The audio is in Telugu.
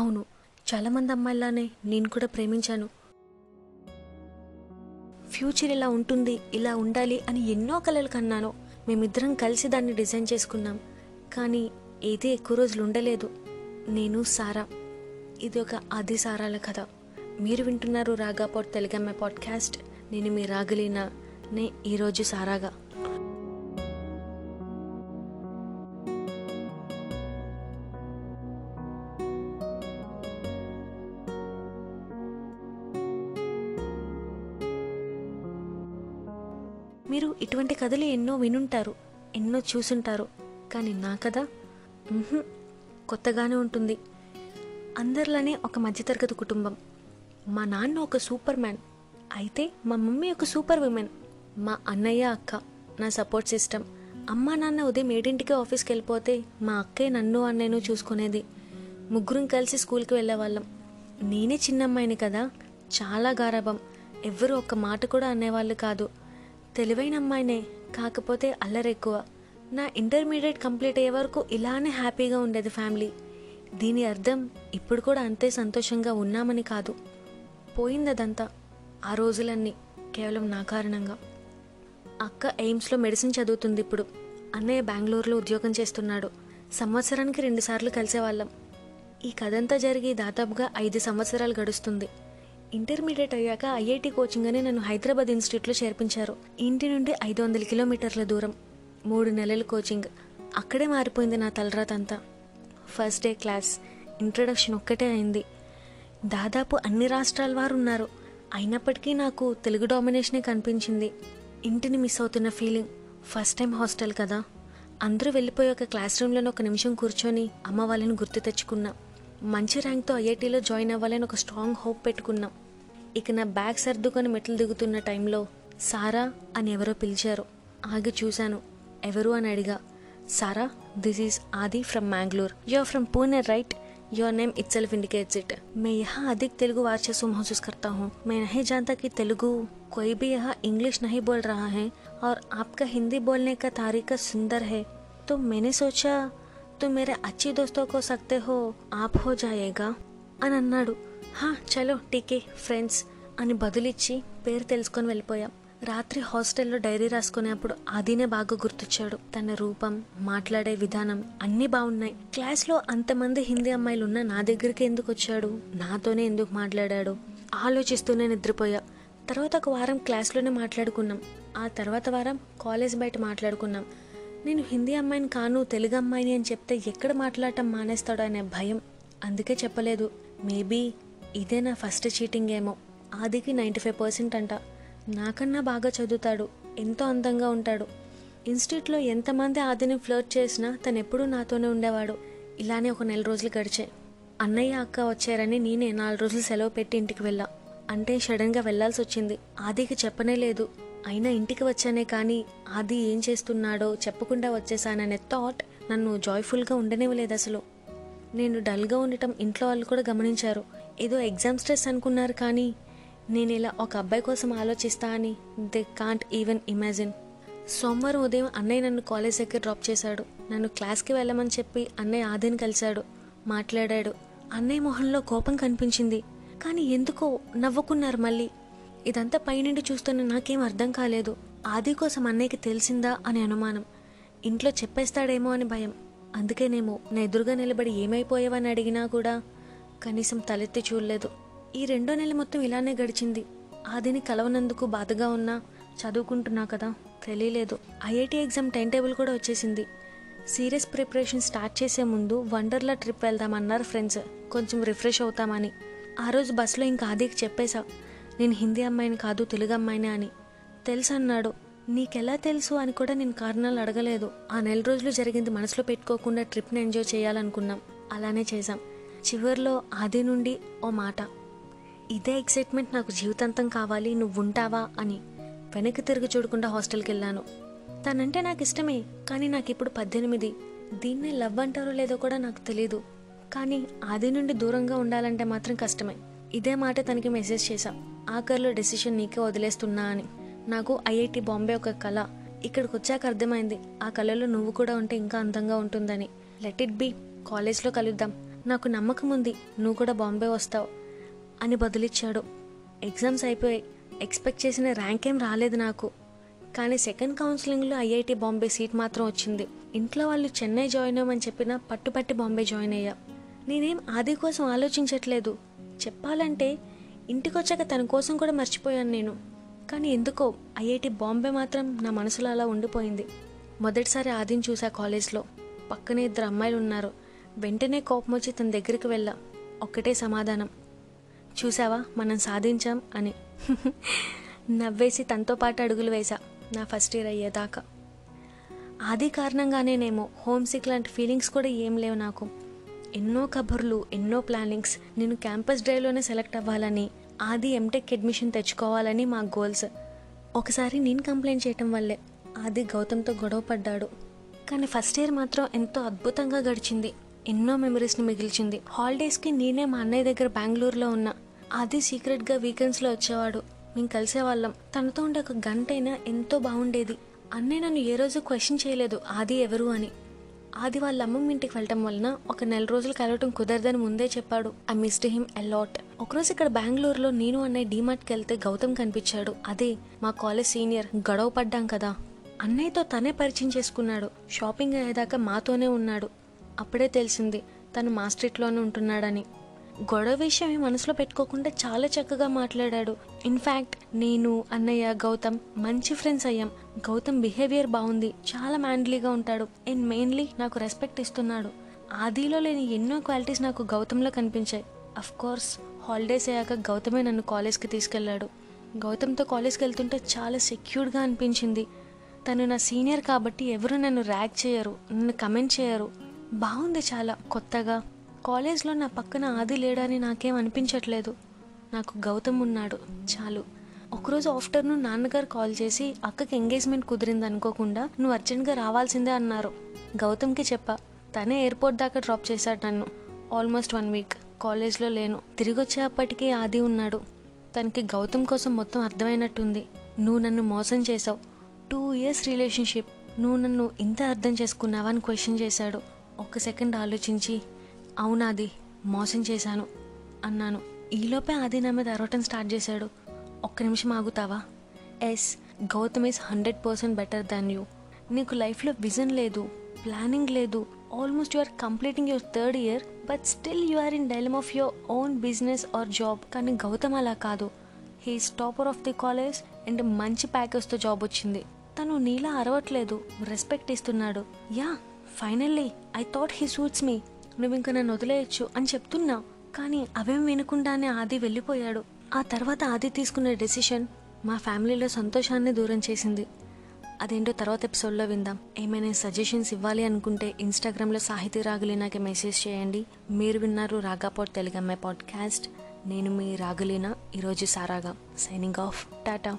అవును, చాలామంది అమ్మాయిలానే నేను కూడా ప్రేమించాను. ఫ్యూచర్ ఇలా ఉంటుంది, ఇలా ఉండాలి అని ఎన్నో కలలు కన్నాను. మేమిద్దరం కలిసి దాన్ని డిజైన్ చేసుకున్నాం. కానీ ఏది ఎక్కువ రోజులు ఉండలేదు. నేను సారా. ఇది ఒక ఆది సారాల కథ. మీరు వింటున్నారు రాగాపోట్ తెలుగమ్మ పాడ్కాస్ట్. నేను మీ రాగలీనా. నే ఈరోజు సారాగా. మీరు ఇటువంటి కథలు ఎన్నో వినుంటారు, ఎన్నో చూసుంటారు. కానీ నా కథ కొత్తగానే ఉంటుంది. అందరిలోనే ఒక మధ్యతరగతి కుటుంబం. మా నాన్న ఒక సూపర్ మ్యాన్ అయితే, మా మమ్మీ ఒక సూపర్ ఉమెన్, మా అన్నయ్య అక్క నా సపోర్ట్ సిస్టమ్. అమ్మ నాన్న ఉదయం 7ింటికే ఆఫీస్కి వెళ్ళిపోతే మా అక్కే నన్ను అన్నయ్యను చూసుకునేది. ముగ్గురం కలిసి స్కూల్కి వెళ్ళేవాళ్ళం. నేనే చిన్నమ్మాయిని కదా, చాలా గారాభం. ఎవ్వరూ ఒక్క మాట కూడా అనేవాళ్ళు కాదు. తెలివైన అమ్మాయినే, కాకపోతే అల్లరి ఎక్కువ. నా ఇంటర్మీడియట్ కంప్లీట్ అయ్యే వరకు ఇలానే హ్యాపీగా ఉండేది ఫ్యామిలీ. దీని అర్థం ఇప్పుడు కూడా అంతే సంతోషంగా ఉన్నామని కాదు. పోయిందదంతా, ఆ రోజులన్నీ కేవలం నా కారణంగా. అక్క ఎయిమ్స్లో మెడిసిన్ చదువుతుంది ఇప్పుడు. అన్నయ్య బెంగళూరులో ఉద్యోగం చేస్తున్నాడు. సంవత్సరానికి 2 సార్లు కలిసేవాళ్ళం. ఈ కథంతా జరిగి దాదాపుగా 5 సంవత్సరాలు గడుస్తుంది. ఇంటర్మీడియట్ అయ్యాక ఐఐటి కోచింగ్ అని నన్ను హైదరాబాద్ ఇన్స్టిట్యూట్లో చేర్పించారు. ఇంటి నుండి 500 కిలోమీటర్ల దూరం, 3 నెలల కోచింగ్. అక్కడే మారిపోయింది నా తలరాతంతా. ఫస్ట్ డే క్లాస్ ఇంట్రడక్షన్ ఒక్కటే అయింది. దాదాపు అన్ని రాష్ట్రాల వారు ఉన్నారు. అయినప్పటికీ నాకు తెలుగు డామినేషనే కనిపించింది. ఇంటిని మిస్ అవుతున్న ఫీలింగ్. ఫస్ట్ టైం హాస్టల్ కదా. అందరూ వెళ్ళిపోయాక క్లాస్ రూమ్లోనే 1 నిమిషం కూర్చొని అమ్మ వాళ్ళని గుర్తు తెచ్చుకున్నా. మంచి ర్యాంక్తో ఐఐటీలో జాయిన్ అవ్వాలని ఒక స్ట్రాంగ్ హోప్ పెట్టుకున్నాం. ఇక నా బ్యాగ్ సర్దుకొని మెట్లు దిగుతున్న టైంలో సారా అని ఎవరో పిలిచారు. ఆగి చూశాను. ఎవరు అని అడిగా. Sara, this is Aadi from Mangalore. You are from Pune right? Your name itself indicates it. మే యహా అధిక తెలుగు వార్చస్సు మహసూస్ కర్తా హూ. మే నహీ జాంతా కి తెలుగు కోయి భీ యహా ఇంగ్లీష్ నహీ బోల్ రహా హై ఔర్ ఆప్కా హిందీ బోల్నే కా తారీకా సుందర్ హై. తో మేనే సోచా తుమ్ మేరే అచ్చి దోస్తో కో సక్తే హో ఆప్ హో జాయేగా అని అన్నాడు. హా చలో టీకే ఫ్రెండ్స్ అని బదులిచ్చి పేరు తెలుసుకొని వెళ్ళిపోయాం. రాత్రి హాస్టల్లో డైరీ రాసుకునేప్పుడు ఆదినే బాగా గుర్తొచ్చాడు. తన రూపం, మాట్లాడే విధానం అన్నీ బాగున్నాయి. క్లాస్లో అంతమంది హిందీ అమ్మాయిలున్నా నా దగ్గరికి ఎందుకు వచ్చాడు, నాతోనే ఎందుకు మాట్లాడాడు ఆలోచిస్తూనే నిద్రపోయా. తర్వాత ఒక వారం క్లాస్లోనే మాట్లాడుకున్నాం. ఆ తర్వాత వారం కాలేజ్ బయట మాట్లాడుకున్నాం. నేను హిందీ అమ్మాయిని కాను, తెలుగు అమ్మాయిని అని చెప్తే ఎక్కడ మాట్లాడటం మానేస్తాడో అనే భయం. అందుకే చెప్పలేదు. మేబీ ఇదే నా ఫస్ట్ చీటింగ్ ఏమో. ఆదికి 95% అంట. నాకన్నా బాగా చదువుతాడు, ఎంతో అందంగా ఉంటాడు. ఇన్స్టిట్యూట్లో ఎంతమంది ఆదిని ఫ్లర్ట్ చేసినా తను ఎప్పుడూ నాతోనే ఉండేవాడు. ఇలానే 1 నెల రోజులు గడిచాయి. అన్నయ్య అక్క వచ్చారని నేనే 4 రోజులు సెలవు పెట్టి ఇంటికి వెళ్ళా. అంటే సడన్గా వెళ్లాల్సి వచ్చింది. ఆదికి చెప్పనే లేదు. అయినా ఇంటికి వచ్చానే కానీ ఆది ఏం చేస్తున్నాడో చెప్పకుండా వచ్చేసాననే థాట్ నన్ను జాయ్ఫుల్గా ఉండనివ్వలేదు అసలు. నేను డల్గా ఉండటం ఇంట్లో వాళ్ళు కూడా గమనించారు. ఏదో ఎగ్జామ్ స్ట్రెస్ అనుకున్నారు. కానీ నేను ఇలా ఒక అబ్బాయి కోసం ఆలోచిస్తా అని దే కాంట్ ఈవెన్ ఇమాజిన్. సోమవారం ఉదయం అన్నయ్య నన్ను కాలేజ్ దగ్గర డ్రాప్ చేశాడు. నన్ను క్లాస్కి వెళ్ళమని చెప్పి అన్నయ్య ఆదిని కలిశాడు, మాట్లాడాడు. అన్నయ్య మొహంలో కోపం కనిపించింది. కానీ ఎందుకో నవ్వుకున్నారు మళ్ళీ. ఇదంతా పైనుండి చూస్తున్న నాకేం అర్థం కాలేదు. ఆది కోసం అన్నయ్యకి తెలిసిందా అని అనుమానం, ఇంట్లో చెప్పేస్తాడేమో అని భయం. అందుకేనేమో నా ఎదురుగా నిలబడి ఏమైపోయావని అడిగినా కూడా కనీసం తలెత్తి చూడలేదు. ఈ 2వ నెల మొత్తం ఇలానే గడిచింది. ఆదిని కలవనందుకు బాధగా ఉన్నా, చదువుకుంటున్నా కదా, తెలియలేదు. ఐఐటి ఎగ్జామ్ టైం టేబుల్ కూడా వచ్చేసింది. సీరియస్ ప్రిపరేషన్ స్టార్ట్ చేసే ముందు వండర్లా ట్రిప్ వెళ్దామన్నారు ఫ్రెండ్స్, కొంచెం రిఫ్రెష్ అవుతామని. ఆ రోజు బస్సులో ఇంకా ఆదికి చెప్పేశా, నేను హిందీ అమ్మాయిని కాదు, తెలుగు అమ్మాయినే అని. తెలుసు అన్నాడు. నీకెలా తెలుసు అని కూడా నేను కారణాలు అడగలేదు. ఆ 4 రోజులు జరిగింది మనసులో పెట్టుకోకుండా ట్రిప్ని ఎంజాయ్ చేయాలనుకున్నాం. అలానే చేశాం. చివరిలో ఆది నుండి ఓ మాట, ఇదే ఎక్సైట్మెంట్ నాకు జీవితాంతం కావాలి, నువ్వు ఉంటావా అని. వెనక్కి తిరిగి చూడకుండా హాస్టల్కి వెళ్ళాను. తనంటే నాకు ఇష్టమే, కానీ నాకు ఇప్పుడు 18. దీన్నే లవ్ అంటారో లేదో కూడా నాకు తెలీదు. కానీ ఆది నుండి దూరంగా ఉండాలంటే మాత్రం కష్టమే. ఇదే మాట తనకి మెసేజ్ చేశా. ఆఖరిలో డెసిషన్ నీకే వదిలేస్తున్నా అని. నాకు ఐఐటి బాంబే ఒక కళ. ఇక్కడికి వచ్చాక అర్థమైంది ఆ కళలో నువ్వు కూడా ఉంటే ఇంకా అందంగా ఉంటుందని. Let it be. కాలేజ్లో కలుద్దాం. నాకు నమ్మకం ఉంది, నువ్వు కూడా బాంబే వస్తావు అని బదులిచ్చాడు. ఎగ్జామ్స్ అయిపోయాయి, ఎక్స్పెక్ట్ చేసిన ర్యాంక్ ఏం రాలేదు నాకు, కానీ సెకండ్ కౌన్సిలింగ్లో ఐఐటి బాంబే సీట్ మాత్రం వచ్చింది. ఇంట్లో వాళ్ళు చెన్నై జాయిన్ అవ్వమని చెప్పినా పట్టుపట్టి బాంబే జాయిన్ అయ్యా. నేనేం ఆది కోసం ఆలోచించట్లేదు, చెప్పాలంటే ఇంటికొచ్చాక తన కోసం కూడా మర్చిపోయాను నేను. కానీ ఎందుకో ఐఐటి బాంబే మాత్రం నా మనసులో అలా ఉండిపోయింది. మొదటిసారి ఆదిని చూసా కాలేజ్లో, పక్కనే ఇద్దరు అమ్మాయిలు ఉన్నారు. వెంటనే కోపం వచ్చి తన దగ్గరికి వెళ్ళా. ఒక్కటే సమాధానం, చూసావా మనం సాధించాం అని. నవ్వేసి తనతో పాటు అడుగులు వేశా నా ఫస్ట్ ఇయర్ అయ్యేదాకా. ఆది కారణంగానేనేమో హోమ్సిక్ లాంటి ఫీలింగ్స్ కూడా ఏం లేవు నాకు. ఎన్నో కబుర్లు, ఎన్నో ప్లానింగ్స్. నేను క్యాంపస్ డ్రైవ్లోనే సెలెక్ట్ అవ్వాలని, ఆది ఎంటెక్ అడ్మిషన్ తెచ్చుకోవాలని మా గోల్స్. ఒకసారి నేను కంప్లైంట్ చేయటం వల్లే ఆది గౌతమ్తో గొడవ పడ్డాడు. కానీ ఫస్ట్ ఇయర్ మాత్రం ఎంతో అద్భుతంగా గడిచింది, ఎన్నో మెమరీస్ని మిగిల్చింది. హాలిడేస్కి నేనే మా అన్నయ్య దగ్గర బెంగళూరులో ఉన్నా. ఆది సీక్రెట్గా వీకెండ్స్లో వచ్చేవాడు, మేము కలిసేవాళ్ళం. తనతో ఉండే ఒక గంటైనా ఎంతో బాగుండేది. అన్నయ్య నన్ను ఏ రోజు క్వశ్చన్ చేయలేదు ఆది ఎవరు అని. ఆది వాళ్ళ అమ్మమ్మ ఇంటికి వెళ్ళటం వలన ఒక నెల రోజులు కలవటం కుదరదని ముందే చెప్పాడు. I missed him a lot. ఒకరోజు ఇక్కడ బెంగళూరులో నేను అన్నయ్య డీమార్ట్కి వెళ్తే గౌతమ్ కనిపించాడు. అదే మా కాలేజ్ సీనియర్, గొడవ పడ్డాం కదా. అన్నయ్యతో తనే పరిచయం చేసుకున్నాడు, షాపింగ్ అయ్యేదాకా మాతోనే ఉన్నాడు. అప్పుడే తెలిసింది తను మా స్ట్రీట్లోనే ఉంటున్నాడని. గొడవ విషయం మనసులో పెట్టుకోకుండా చాలా చక్కగా మాట్లాడాడు. ఇన్ఫ్యాక్ట్ నేను, అన్నయ్య, గౌతమ్ మంచి ఫ్రెండ్స్ అయ్యాం. గౌతమ్ బిహేవియర్ బాగుంది, చాలా మ్యాన్లీగా ఉంటాడు అండ్ మెయిన్లీ నాకు రెస్పెక్ట్ ఇస్తున్నాడు. ఆదిలో లేని ఎన్నో క్వాలిటీస్ నాకు గౌతమ్లో కనిపించాయి. అఫ్ కోర్స్ హాలిడేస్ అయ్యాక గౌతమే నన్ను కాలేజ్కి తీసుకెళ్లాడు. గౌతమ్తో కాలేజ్కి వెళ్తుంటే చాలా సెక్యూర్డ్గా అనిపించింది. తను నా సీనియర్ కాబట్టి ఎవరు నన్ను ర్యాగ్ చేయరు, నన్ను కమెంట్ చేయరు. బాగుంది చాలా కొత్తగా. కాలేజ్లో నా పక్కన ఆది లేడని నాకేం అనిపించట్లేదు, నాకు గౌతమ్ ఉన్నాడు చాలు. ఒకరోజు ఆఫ్టర్నూన్ నాన్నగారు కాల్ చేసి, అక్కకి ఎంగేజ్మెంట్ కుదిరింది అనుకోకుండా, నువ్వు అర్జెంట్గా రావాల్సిందే అన్నారు. గౌతమ్కి చెప్పా, తనే ఎయిర్పోర్ట్ దాకా డ్రాప్ చేశాడు నన్ను. ఆల్మోస్ట్ 1 వీక్ కాలేజ్లో లేను. తిరిగి వచ్చేప్పటికీ ఆది ఉన్నాడు. తనకి గౌతమ్ కోసం మొత్తం అర్థమైనట్టుంది. నువ్వు నన్ను మోసం చేసావు, 2 years రిలేషన్షిప్, నువ్వు నన్ను ఇంత అర్థం చేసుకున్నావా అని క్వశ్చన్ చేశాడు. ఒక సెకండ్ ఆలోచించి, అవునాది మోసం చేశాను అన్నాను. ఈలోపే ఆది నా మీద అరవటం స్టార్ట్ చేశాడు. ఒక్క నిమిషం ఆగుతావా? Yes, Gautam is 100% better than you. నీకు లైఫ్లో విజన్ లేదు, ప్లానింగ్ లేదు. Almost you are completing your 3rd year, but still you are in dilemma of your own business or job. కానీ గౌతమ్ అలా కాదు. He is topper of the college and మంచి ప్యాకేజ్తో జాబ్ వచ్చింది. తను నీలా అరవట్లేదు, రెస్పెక్ట్ ఇస్తున్నాడు. Yeah, finally I thought he suits me, నువ్వు ఇంకా నన్ను వదిలేయచ్చు అని చెప్తున్నా. కానీ అవేం వినకుండానే ఆది వెళ్ళిపోయాడు. ఆ తర్వాత ఆది తీసుకున్న డెసిషన్ మా ఫ్యామిలీలో సంతోషాన్ని దూరం చేసింది. అదేంటో తర్వాత ఎపిసోడ్లో విందాం. ఏమైనా సజెషన్స్ ఇవ్వాలి అనుకుంటే ఇన్స్టాగ్రామ్లో సాహితీ రాగులి నాకు మెసేజ్ చేయండి. మీరు విన్నారు రాగాపోట్ తెలుగమ్మాయి పాడ్కాస్ట్. నేను మీ రాగులీనా, ఈరోజు సారాగా సైనింగ్ ఆఫ్. టాటా.